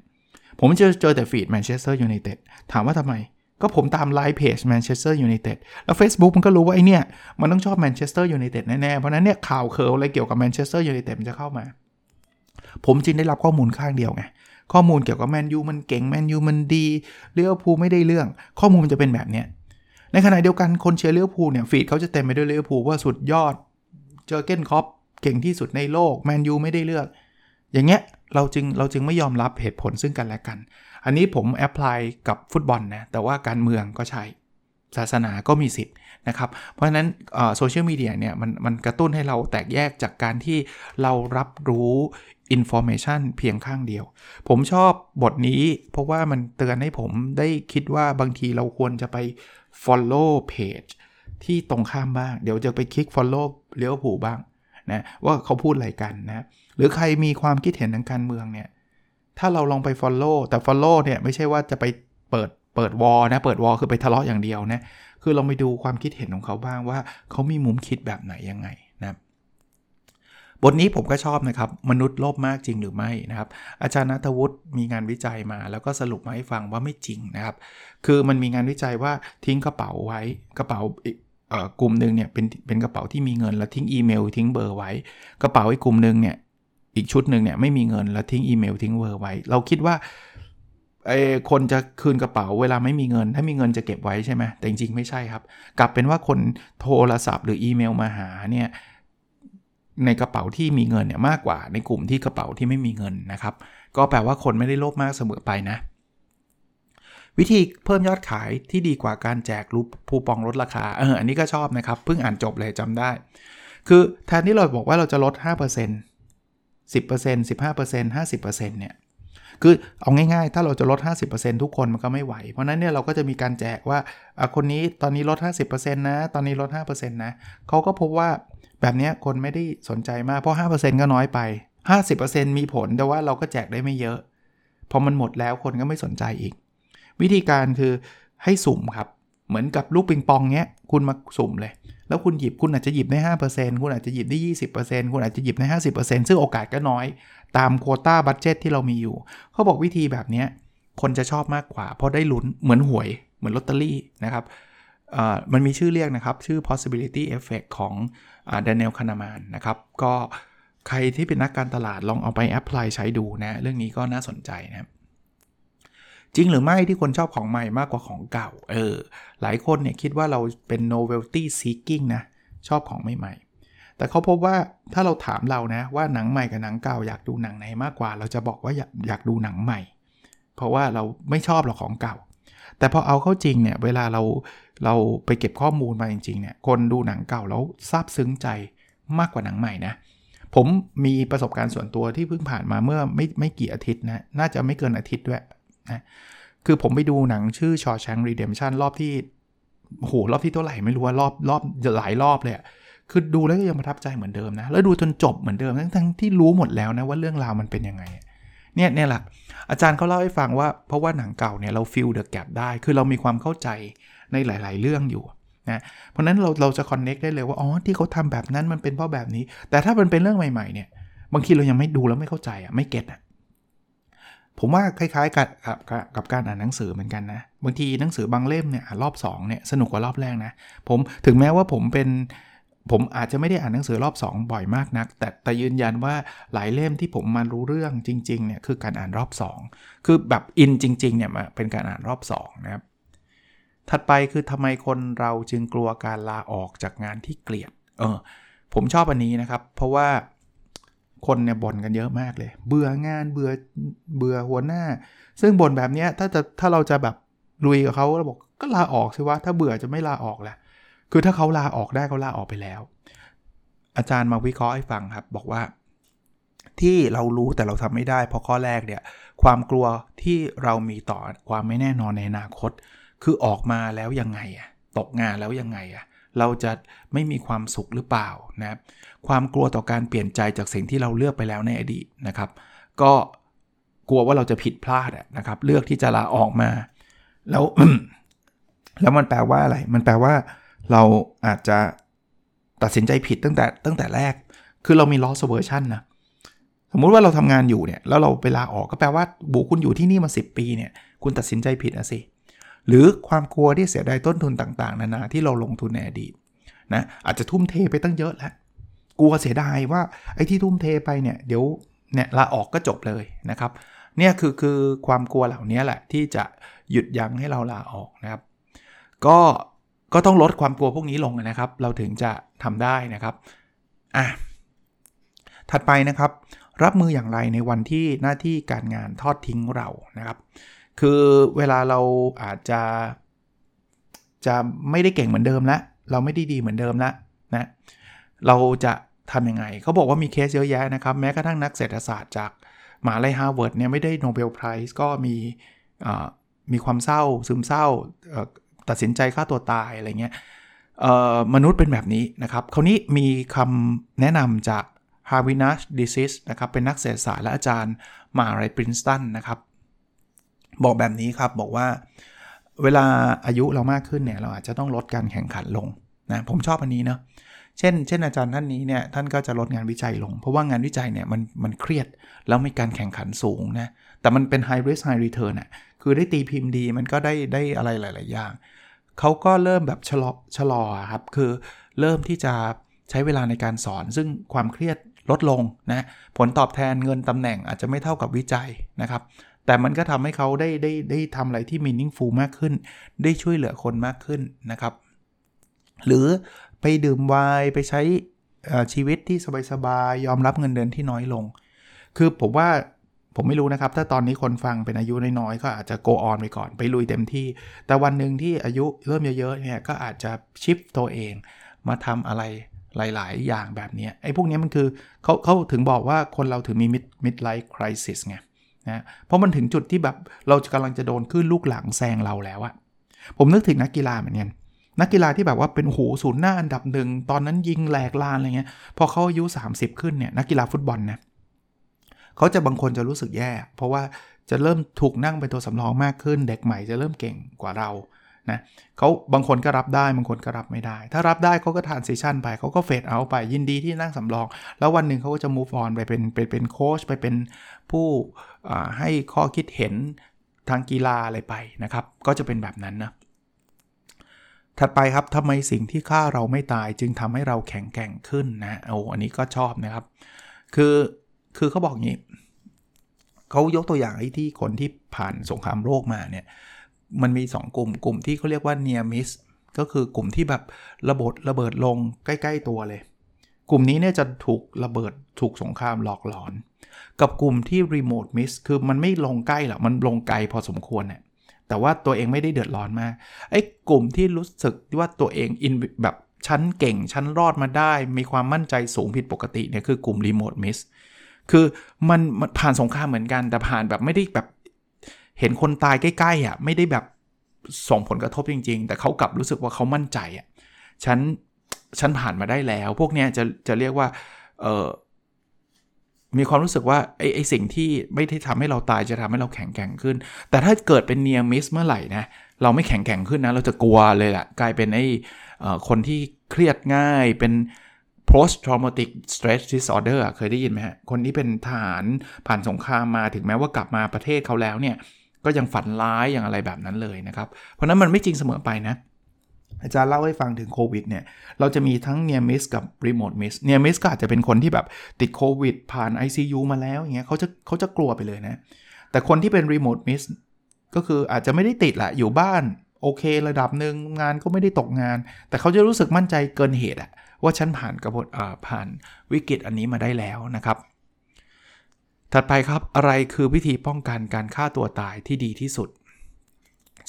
ผมเจอแต่ฟีดแมนเชสเตอร์ยูไนเต็ดถามว่าทำไมก็ผมตามไลฟ์เพจแมนเชสเตอร์ยูไนเต็ดแล้ว Facebook มันก็รู้ว่าไอ้เนี่ยมันต้องชอบแมนเชสเตอร์ยูไนเต็ดแน่ๆเพราะนั้นเนี่ยข่าวเคิร์ลอะไรเกี่ยวกับแมนเชสเตอร์ยูไนเต็ดมันจะเข้ามาผมจึงได้รับข้อมูลข้างเดียวไงข้อมูลเกี่ยวกับแมนยูมันเก่งแมนยูมันดีลิเวอร์พูลไม่ได้เรื่องข้อมูลมันจะเป็นแบบเนี้ยในขณะเดียวกันคนเชียร์ลิเวอร์พูลเนี่ยฟีดเขาจะเต็มไปด้วยลิเวอร์พูลว่าสุดยอดเจอร์เก้นคล็อปเก่งที่สุดในโลกแมนยูไม่ได้เลือกอย่างเงี้ยเราจึงไม่ยอมรับเหตุผลซึ่งกันและกันอันนี้ผมแอพพลายกับฟุตบอลนะแต่ว่าการเมืองก็ใช่ศาสนาก็มีสิทธิ์นะครับเพราะฉะนั้นโซเชียลมีเดียเนี่ยมันกระตุ้นให้เราแตกแยกจากการที่เรารับรู้information เพียงข้างเดียวผมชอบบทนี้เพราะว่ามันเตือนให้ผมได้คิดว่าบางทีเราควรจะไป follow page ที่ตรงข้ามบ้างเดี๋ยวจะไปคลิก follow เลี้ยวผูบ้างนะว่าเขาพูดอะไรกันนะหรือใครมีความคิดเห็นทางการเมืองเนี่ย ถ้าเราลองไป follow แต่ follow เนี่ยไม่ใช่ว่าจะไปเปิดวอลนะเปิดวอลคือไปทะเลาะอย่างเดียวนะคือลองไปดูความคิดเห็นของเขาบ้างว่าเขามีมุมคิดแบบไหนยังไงนะบทนี้ผมก็ชอบนะครับมนุษย์โลภมากจริงหรือไม่นะครับอาจารย์ณัฐวุฒิมีงานวิจัยมาแล้วก็สรุปมาให้ฟังว่าไม่จริงนะครับคือมันมีงานวิจัยว่าทิ้งกระเป๋าไว้กระเป๋ากลุ่มนึงเนี่ยเป็นกระเป๋าที่มีเงินแล้วทิ้งอีเมลทิ้งเบอร์ไว้กระเป๋าอีกกลุ่มนึงเนี่ยอีกชุดนึงเนี่ยไม่มีเงินแล้วทิ้งอีเมลทิ้งเบอร์ไว้เราคิดว่าคนจะคืนกระเป๋าเวลาไม่มีเงินถ้ามีเงินจะเก็บไว้ใช่ไหมแต่จริงๆไม่ใช่ครับกลับเป็นว่าคนโทรศัพท์หรืออีเมลมาหาเนี่ยในกระเป๋าที่มีเงินเนี่ยมากกว่าในกลุ่มที่กระเป๋าที่ไม่มีเงินนะครับก็แปลว่าคนไม่ได้โลภมากเสมอไปนะวิธีเพิ่มยอดขายที่ดีกว่าการแจกรูปคูปองลดราคาอันนี้ก็ชอบนะครับเพิ่งอ่านจบเลยจำได้คือแทนที่เราบอกว่าเราจะลด 5% 10% 15% 50% เนี่ยคือเอาง่ายๆถ้าเราจะลด 50% ทุกคนมันก็ไม่ไหวเพราะนั้นเนี่ยเราก็จะมีการแจกว่าคนนี้ตอนนี้ลด 50% นะตอนนี้ลด 5% นะเขาก็พบว่าแบบนี้คนไม่ได้สนใจมากเพราะ 5% ก็น้อยไป 50% มีผลแต่ว่าเราก็แจกได้ไม่เยอะพอมันหมดแล้วคนก็ไม่สนใจอีกวิธีการคือให้สุ่มครับเหมือนกับลูกปิงปองเงี้ยคุณมาสุ่มเลยแล้วคุณหยิบคุณอาจจะหยิบได้ 5% คุณอาจจะหยิบได้ 20% คุณอาจจะหยิบได้ 50% ซึ่งโอกาสก็น้อยตามโควต้าบัดเจ็ตที่เรามีอยู่เขาบอกวิธีแบบนี้คนจะชอบมากกว่าเพราะได้ลุ้นเหมือนหวยเหมือนลอตเตอรี่นะครับมันมีชื่อเรียกนะครับชื่อ possibility effect ของแดเนียลคานาแมนนะครับก็ใครที่เป็นนักการตลาดลองเอาไปแอพพลายใช้ดูนะเรื่องนี้ก็น่าสนใจนะจริงหรือไม่ที่คนชอบของใหม่มากกว่าของเก่าหลายคนเนี่ยคิดว่าเราเป็น novelty seeking นะชอบของใหม่ๆแต่เขาพบว่าถ้าเราถามเรานะว่าหนังใหม่กับหนังเก่าอยากดูหนังไหนมากกว่าเราจะบอกว่าอยากดูหนังใหม่เพราะว่าเราไม่ชอบหรอกของเก่าแต่พอเอาเข้าจริงเนี่ยเวลาเราไปเก็บข้อมูลมาจริงๆเนี่ยคนดูหนังเก่าแล้วซาบซึ้งใจมากกว่าหนังใหม่นะผมมีประสบการณ์ส่วนตัวที่เพิ่งผ่านมาเมื่อไม่กี่อาทิตย์นะน่าจะไม่เกินอาทิตย์ด้วยนะคือผมไปดูหนังชื่อ Shawshank Redemption รอบที่โหรอบที่เท่าไหร่ไม่รู้ว่ารอบหลายรอบเลยคือดูแล้วก็ยังประทับใจเหมือนเดิมนะแล้วดูจนจบเหมือนเดิมทั้งที่รู้หมดแล้วนะว่าเรื่องราวมันเป็นยังไงเนี่ยแหละอาจารย์เขาเล่าให้ฟังว่าเพราะว่าหนังเก่าเนี่ยเรา fill the gap ได้คือเรามีความเข้าใจในหลายๆเรื่องอยู่นะเพราะนั้นเราจะ connect ได้เลยว่าอ๋อที่เขาทำแบบนั้นมันเป็นเพราะแบบนี้แต่ถ้ามันเป็นเรื่องใหม่ๆเนี่ยบางทีเรายังไม่ดูแล้วไม่เข้าใจอ่ะไม่เก็ตอ่ะผมว่าคล้ายๆกับการอ่านหนังสือเหมือนกันนะบางทีหนังสือบางเล่มเนี่ยรอบ2เนี่ยสนุกกว่ารอบแรกนะผมถึงแม้ว่าผมอาจจะไม่ได้อ่านหนังสือรอบ2บ่อยมากนักแต่ยืนยันว่าหลายเล่มที่ผมมารู้เรื่องจริงๆเนี่ยคือการอ่านรอบ2คือแบบอินจริงๆเนี่ยมาเป็นการอ่านรอบ2นะครับถัดไปคือทำไมคนเราจึงกลัวการลาออกจากงานที่เกลียดผมชอบอันนี้นะครับเพราะว่าคนเนี่ยบ่นกันเยอะมากเลยเบื่องานเบื่อหัวหน้าซึ่งบ่นแบบเนี้ยถ้าเราจะแบบลุยกับเขาเราบอกก็ลาออกสิวะถ้าเบื่อจะไม่ลาออกแหละคือถ้าเขาลาออกได้เขาลาออกไปแล้วอาจารย์มาวิเคราะห์ให้ฟังครับบอกว่าที่เรารู้แต่เราทำไม่ได้เพราะข้อแรกเนี่ยความกลัวที่เรามีต่อความไม่แน่นอนในอนาคตคือออกมาแล้วยังไงอะตกงานแล้วยังไงอะเราจะไม่มีความสุขหรือเปล่านะครับความกลัวต่อการเปลี่ยนใจจากสิ่งที่เราเลือกไปแล้วในอดีตนะครับก็กลัวว่าเราจะผิดพลาดนะครับเลือกที่จะลาออกมาแล้ว แล้วมันแปลว่าอะไรมันแปลว่าเราอาจจะตัดสินใจผิดตั้งแต่แรกคือเรามี loss aversion นะสมมุติว่าเราทำงานอยู่เนี่ยแล้วเราไปลาออกก็แปลว่าบุคุณอยู่ที่นี่มา10ปีเนี่ยคุณตัดสินใจผิดนะสิหรือความกลัวที่เสียดายต้นทุนต่างๆนานาที่เราลงทุนในอดีตนะอาจจะทุ่มเทไปตั้งเยอะแล้วกลัวเสียดายว่าไอ้ที่ทุ่มเทไปเนี่ยเดี๋ยวเนี่ยลาออกก็จบเลยนะครับเนี่ยคือความกลัวเหล่านี้แหละที่จะหยุดยั้งให้เราลาออกนะครับก็ต้องลดความกลัวพวกนี้ลงนะครับเราถึงจะทำได้นะครับถัดไปนะครับรับมืออย่างไรในวันที่หน้าที่การงานทอดทิ้งเรานะครับคือเวลาเราอาจจะไม่ได้เก่งเหมือนเดิมละเราไม่ได้ดีเหมือนเดิมละนะเราจะทำยังไงเขาบอกว่ามีเคสเยอะแยะนะครับแม้กระทั่งนักเศรษฐศาสตร์จากมหาวิทยาลัยฮาร์วาร์ดเนี่ยไม่ได้โนเบลไพรส์ก็มีความเศร้าซึมเศร้าตัดสินใจฆ่าตัวตายอะไรเงี้ยมนุษย์เป็นแบบนี้นะครับคราวนี้มีคำแนะนำจาก Harvey Nash disease นะครับเป็นนักเศรษฐศาสตร์และอาจารย์มหาวิทยาลัย Princeton นะครับบอกแบบนี้ครับบอกว่าเวลาอายุเรามากขึ้นเนี่ยเราอาจจะต้องลดการแข่งขันลงนะผมชอบอันนี้เนาะเช่นอาจารย์ท่านนี้เนี่ยท่านก็จะลดงานวิจัยลงเพราะว่างานวิจัยเนี่ยมันเครียดแล้วมีการแข่งขันสูงนะแต่มันเป็น high risk high return น่ะคือได้ตีพิมพ์ดีมันก็ได้อะไรหลายๆอย่างเขาก็เริ่มแบบชะลอครับคือเริ่มที่จะใช้เวลาในการสอนซึ่งความเครียดลดลงนะผลตอบแทนเงินตำแหน่งอาจจะไม่เท่ากับวิจัยนะครับแต่มันก็ทำให้เขาได้ทำอะไรที่ meaningful มากขึ้นได้ช่วยเหลือคนมากขึ้นนะครับหรือไปดื่มไวน์ไปใช้ชีวิตที่สบายๆยอมรับเงินเดือนที่น้อยลงคือผมว่าผมไม่รู้นะครับถ้าตอนนี้คนฟังเป็นอายุน้อยๆก็อาจจะ go on ไปก่อนไปลุยเต็มที่แต่วันหนึ่งที่อายุเริ่มเยอะๆเนี่ยก็อาจจะชิฟต์ตัวเองมาทำอะไรหลายๆอย่างแบบนี้ไอ้พวกนี้มันคือเขาถึงบอกว่าคนเราถึงมี midlife crisis ไงนะเพราะมันถึงจุดที่แบบเรากำลังจะโดนขึ้นลูกหลังแซงเราแล้วอะผมนึกถึงนักกีฬาเหมือนกันนักกีฬาที่แบบว่าเป็นโหศูนย์หน้าอันดับหนึ่งตอนนั้นยิงแหลกลานอะไรเงี้ยพอเขาอายุ30ขึ้นเนี่ยนักกีฬาฟุตบอลนะเขาจะบางคนจะรู้สึกแย่เพราะว่าจะเริ่มถูกนั่งเป็นตัวสำรองมากขึ้นเด็กใหม่จะเริ่มเก่งกว่าเรานะเขาบางคนก็รับได้บางคนก็รับไม่ได้ถ้ารับได้เขาก็transitionไปเขาก็เฟดเอาไปยินดีที่นั่งสำรองแล้ววันหนึ่งเขาก็จะ move on ไปเป็นโค้ชไปเป็นผู้ให้ข้อคิดเห็นทางกีฬาอะไรไปนะครับก็จะเป็นแบบนั้นนะถัดไปครับทำไมสิ่งที่ฆ่าเราไม่ตายจึงทำให้เราแข็งแกร่งขึ้นนะโอ้อันนี้ก็ชอบนะครับคือเขาบอกอย่างนี้เขายกตัวอย่างไอ้ที่คนที่ผ่านสงครามโลกมาเนี่ยมันมี2กลุ่มที่เขาเรียกว่า near miss ก็คือกลุ่มที่แบบระเบิดลงใกล้ๆตัวเลยกลุ่มนี้เนี่ยจะถูกระเบิดถูกสงครามหลอกหลอนกับกลุ่มที่ remote miss คือมันไม่ลงใกล้หรอกมันลงไกลพอสมควรเนี่ยแต่ว่าตัวเองไม่ได้เดือดร้อนมากไอ้กลุ่มที่รู้สึกว่าตัวเองอินแบบชั้นเก่งชั้นรอดมาได้มีความมั่นใจสูงผิดปกติเนี่ยคือกลุ่ม remote miss คือมันผ่านสงครามเหมือนกันแต่ผ่านแบบไม่ได้แบบเห็นคนตายใกล้ๆอ่ะไม่ได้แบบส่งผลกระทบจริงๆแต่เขากลับรู้สึกว่าเขามั่นใจอ่ะฉันผ่านมาได้แล้วพวกเนี้ยจะเรียกว่ามีความรู้สึกว่าไอ้สิ่งที่ไม่ได้ทำให้เราตายจะทำให้เราแข็งแกร่งขึ้นแต่ถ้าเกิดเป็นเนียร์มิสเมื่อไหร่นะเราไม่แข็งแกร่งขึ้นนะเราจะกลัวเลยล่ะกลายเป็นไอ้คนที่เครียดง่ายเป็น post traumatic stress disorder เคยได้ยินไหมฮะคนที่เป็นทหารผ่านสงครามมาถึงแม้ว่ากลับมาประเทศเขาแล้วเนี่ยก็ยังฝันร้ายอย่างอะไรแบบนั้นเลยนะครับเพราะนั้นมันไม่จริงเสมอไปนะอาจารย์เล่าให้ฟังถึงโควิดเนี่ยเราจะมีทั้ง near miss กับ remote miss near miss ก็อาจจะเป็นคนที่แบบติดโควิดผ่าน ICU มาแล้วอย่างเงี้ยเขาจะกลัวไปเลยนะแต่คนที่เป็น remote miss ก็คืออาจจะไม่ได้ติดแหละอยู่บ้านโอเคระดับหนึ่งงานก็ไม่ได้ตกงานแต่เขาจะรู้สึกมั่นใจเกินเหตุอะว่าฉันผ่านวิกฤตอันนี้มาได้แล้วนะครับถัดไปครับอะไรคือวิธีป้องกันการฆ่าตัวตายที่ดีที่สุด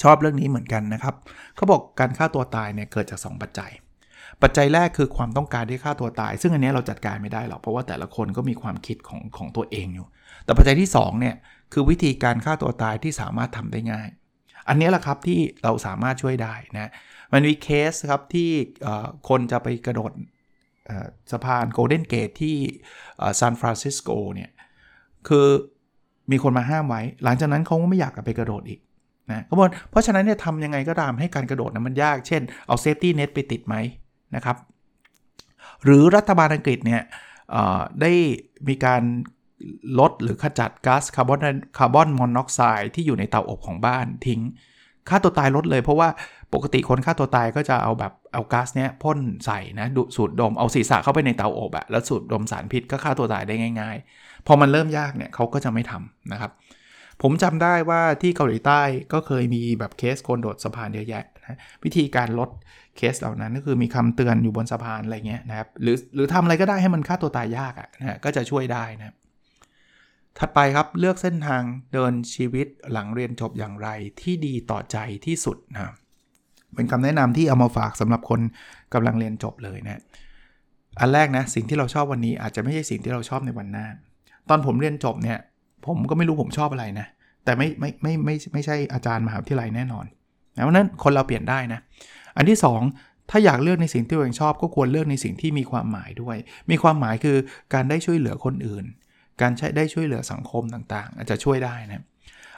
ชอบเรื่องนี้เหมือนกันนะครับเขาบอกการฆ่าตัวตายเนี่ยเกิดจาก2ปัจจัยแรกคือความต้องการที่ฆ่าตัวตายซึ่งอันนี้เราจัดการไม่ได้หรอกเพราะว่าแต่ละคนก็มีความคิดของตัวเองอยู่แต่ปัจจัยที่2เนี่ยคือวิธีการฆ่าตัวตายที่สามารถทำได้ง่ายอันนี้แหละครับที่เราสามารถช่วยได้นะมันมีเคสครับที่คนจะไปกระโดดสะพานโกลเด้นเกตที่ซานฟรานซิสโกเนี่ยคือมีคนมาห้ามไว้หลังจากนั้นเขาก็ไม่อยากกลับไปกระโดดอีกนะเพราะฉะนั้นเนี่ยทำยังไงก็ตามให้การกระโดดนั้นมันยากเช่นเอาเซฟตี้เน็ตไปติดไหมนะครับหรือรัฐบาลอังกฤษเนี่ยได้มีการลดหรือขจัดก๊าซคาร์บอนมอนอกไซด์ที่อยู่ในเตาอบของบ้านทิ้งค่าตัวตายลดเลยเพราะว่าปกติคนฆ่าตัวตายก็จะเอาก๊าซเนี้ยพ่นใส่นะสูดดมเอาศีรษะเข้าไปในเตาอบอะแล้วสูดดมสารพิษก็ฆ่าตัวตายได้ง่ายๆพอมันเริ่มยากเนี่ยเขาก็จะไม่ทำนะครับผมจำได้ว่าที่เกาหลีใต้ก็เคยมีแบบเคสคนโดดสะพานเยอะแยะนะวิธีการลดเคสเหล่านั้นก็คือมีคำเตือนอยู่บนสะพานอะไรเงี้ยนะครับหรือทำอะไรก็ได้ให้มันฆ่าตัวตายยากอะนะก็จะช่วยได้นะถัดไปครับเลือกเส้นทางเดินชีวิตหลังเรียนจบอย่างไรที่ดีต่อใจที่สุดนะเป็นคำแนะนำที่เอามาฝากสำหรับคนกำลังเรียนจบเลยนะอันแรกนะสิ่งที่เราชอบวันนี้อาจจะไม่ใช่สิ่งที่เราชอบในวันหน้าตอนผมเรียนจบเนี่ยผมก็ไม่รู้ผมชอบอะไรนะแต่ไม่ใช่อาจารย์มหาวิทยาลัยแน่นอนนะเพราะนั้นคนเราเปลี่ยนได้นะอันที่2 ถ้าอยากเลือกในสิ่งที่ตัวเองชอบก็ควรเลือกในสิ่งที่มีความหมายด้วยมีความหมายคือการได้ช่วยเหลือคนอื่นการใช้ได้ช่วยเหลือสังคมต่างๆอาจจะช่วยได้นะ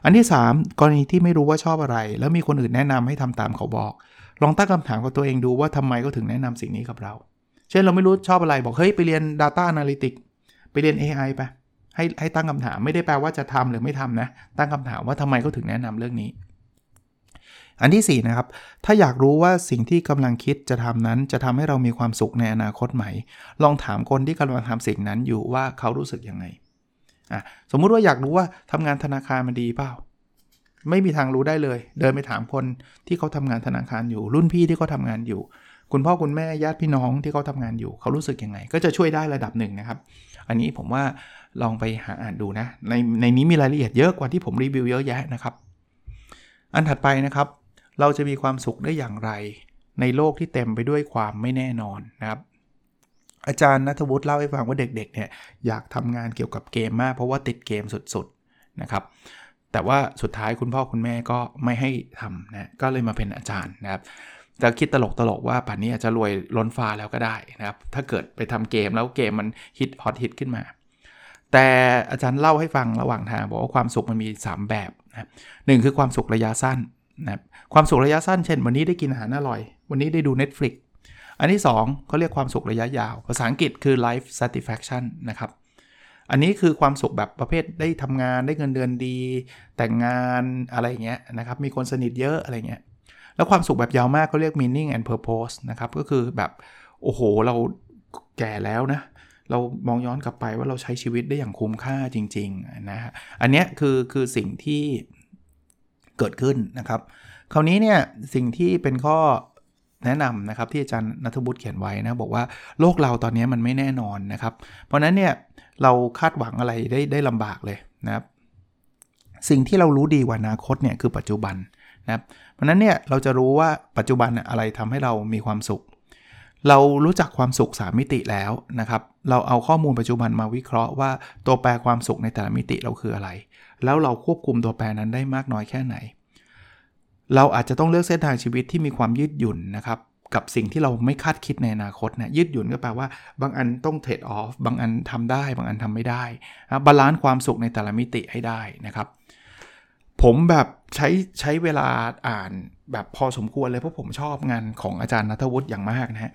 อันที่3กรณีที่ไม่รู้ว่าชอบอะไรแล้วมีคนอื่นแนะนำให้ทำตามเขาบอกลองตั้งคำถามกับตัวเองดูว่าทำไมเขาถึงแนะนำสิ่งนี้กับเราเช่นเราไม่รู้ชอบอะไรบอกเฮ้ยไปเรียน Data Analytics ไปเรียน AI ไปให้ตั้งคำถามไม่ได้แปลว่าจะทำหรือไม่ทำนะตั้งคำถามว่าทำไมเขาถึงแนะนำเรื่องนี้อันที่4นะครับถ้าอยากรู้ว่าสิ่งที่กำลังคิดจะทำนั้นจะทำให้เรามีความสุขในอนาคตไหมลองถามคนที่กำลังทำสิ่งนั้นอยู่ว่าเขารู้สึกยังไงสมมุติว่าอยากรู้ว่าทำงานธนาคารมันดีเปล่าไม่มีทางรู้ได้เลยเดินไปถามคนที่เขาทำงานธนาคารอยู่รุ่นพี่ที่เขาทำงานอยู่คุณพ่อคุณแม่ญาติพี่น้องที่เขาทำงานอยู่เขารู้สึกยังไงก็จะช่วยได้ระดับหนึ่งนะครับอันนี้ผมว่าลองไปหาอ่านดูนะในนี้มีรายละเอียดเยอะกว่าที่ผมรีวิวเยอะแยะนะครับอันถัดไปนะครับเราจะมีความสุขได้อย่างไรในโลกที่เต็มไปด้วยความไม่แน่นอนนะครับอาจารย์ณัฐวุฒิเล่าให้ฟังว่าเด็กๆเนี่ยอยากทำงานเกี่ยวกับเกมมากเพราะว่าติดเกมสุดๆนะครับแต่ว่าสุดท้ายคุณพ่อคุณแม่ก็ไม่ให้ทำนะก็เลยมาเป็นอาจารย์นะครับแต่คิดตลกๆว่าป่านนี้อาจจะรวยล้นฟ้าแล้วก็ได้นะครับถ้าเกิดไปทำเกมแล้วเกมมันฮิตฮอตฮิตขึ้นมาแต่อาจารย์เล่าให้ฟังระหว่างทางบอกว่าความสุขมันมี3แบบนะ1คือความสุขระยะสั้นนะความสุขระยะสั้นเช่นวันนี้ได้กินอาหารอร่อยวันนี้ได้ดู Netflixอันที่2เขาเรียกความสุขระยะยาวภาษาอังกฤษคือ life satisfaction นะครับอันนี้คือความสุขแบบประเภทได้ทำงานได้เงินเดือนดีแต่งงานอะไรอย่างเงี้ยนะครับมีคนสนิทเยอะอะไรเงี้ยแล้วความสุขแบบยาวมากเขาเรียก meaning and purpose นะครับก็คือแบบโอ้โหเราแก่แล้วนะเรามองย้อนกลับไปว่าเราใช้ชีวิตได้อย่างคุ้มค่าจริงๆนะฮะอันเนี้ยคือสิ่งที่เกิดขึ้นนะครับคราวนี้เนี่ยสิ่งที่เป็นข้อแนะนำนะครับที่อาจารย์ณัฐวุฒิเขียนไว้นะบอกว่าโลกเราตอนนี้มันไม่แน่นอนนะครับเพราะนั้นเนี่ยเราคาดหวังอะไรได้ลำบากเลยนะครับสิ่งที่เรารู้ดีกว่าอนาคตเนี่ยคือปัจจุบันนะครับเพราะนั้นเนี่ยเราจะรู้ว่าปัจจุบันอะไรทำให้เรามีความสุขเรารู้จักความสุข3มิติแล้วนะครับเราเอาข้อมูลปัจจุบันมาวิเคราะห์ว่าตัวแปรความสุขในแต่ละมิติเราคืออะไรแล้วเราควบคุมตัวแปรนั้นได้มากน้อยแค่ไหนเราอาจจะต้องเลือกเส้นทางชีวิตที่มีความยืดหยุ่นนะครับกับสิ่งที่เราไม่คาดคิดในอนาคตนะยืดหยุ่นก็แปลว่าบางอันต้องเทรดออฟบางอันทำได้บางอันทำไม่ได้บาลานซ์ความสุขในแต่ละมิติให้ได้นะครับผมแบบใช้เวลาอ่านแบบพอสมควรเลยเพราะผมชอบงานของอาจารย์ณัฐวุฒิอย่างมากนะฮะ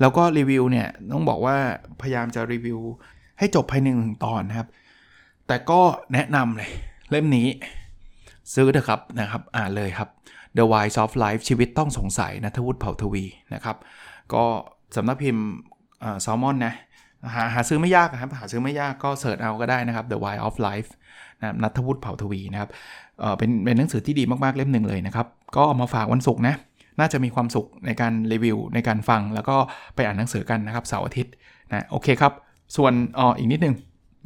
แล้วก็รีวิวเนี่ยต้องบอกว่าพยายามจะรีวิวให้จบภายใน1ตอนนะครับแต่ก็แนะนำเลยเล่มนี้ซื้อเถอะครับนะครับอ่านเลยครับ The Wise Soft Life ชีวิตต้องสงสัยณัฐวุฒิเผ่าทวีนะครับก็สำนักพิมพ์ซอมอนนะหาซื้อไม่ยากนะครับหาซื้อไม่ยากก็เสิร์ชเอาก็ได้นะครับ The Why of Life นะครับณัฐวุฒิเผ่าทวีนะครับเป็นหนังสือที่ดีมากๆเล่มหนึ่งเลยนะครับก็เอามาฝากวันศุกร์นะน่าจะมีความสุขในการรีวิวในการฟังแล้วก็ไปอ่านหนังสือกันนะครับเสาร์อาทิตย์นะโอเคครับส่วนอีกนิดนึง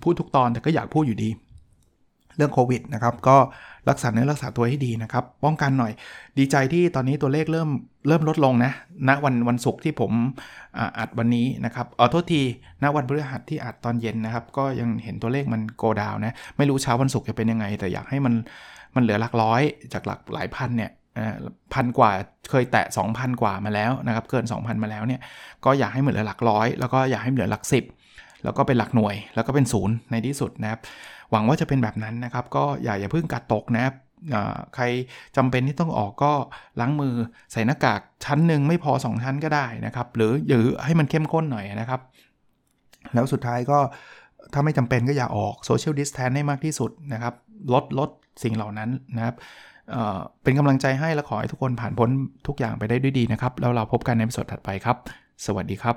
พูดทุกตอนแต่ก็อยากพูดอยู่ดีเรื่องโควิดนะครับก็รักษาเนื้อรักษาตัวให้ดีนะครับป้องกันหน่อยดีใจที่ตอนนี้ตัวเลขเริ่มลดลงนะณวันศุกร์ที่ผมอัดวันนี้นะครับโทษทีณวันพฤหัสที่อัดตอนเย็นนะครับก็ยังเห็นตัวเลขมันโกดาวนะไม่รู้เช้าวันศุกร์จะเป็นยังไงแต่อยากให้มันเหลือหลักร้อยจากหลักหลายพันเนี่ยพันกว่าเคยแตะ 2,000 กว่ามาแล้วนะครับเกิน 2,000 มาแล้วเนี่ยก็อยากให้เหลือหลักร้อยแล้วก็อยากให้เหลือหลัก10แล้วก็เป็นหลักหน่วยแล้วก็เป็นศูนย์ในที่สุดนะครับหวังว่าจะเป็นแบบนั้นนะครับก็อย่าเพิ่งกัดตกนะครับใครจำเป็นที่ต้องออกก็ล้างมือใส่หน้ากากชั้นหนึ่งไม่พอ2ชั้นก็ได้นะครับหรือให้มันเข้มข้นหน่อยนะครับแล้วสุดท้ายก็ถ้าไม่จำเป็นก็อย่าออกโซเชียลดิสแทนซ์ให้มากที่สุดนะครับลดสิ่งเหล่านั้นนะครับเป็นกำลังใจให้และขอให้ทุกคนผ่านพ้นทุกอย่างไปได้ด้วยดีนะครับแล้วเราพบกันในตอนถัดไปครับสวัสดีครับ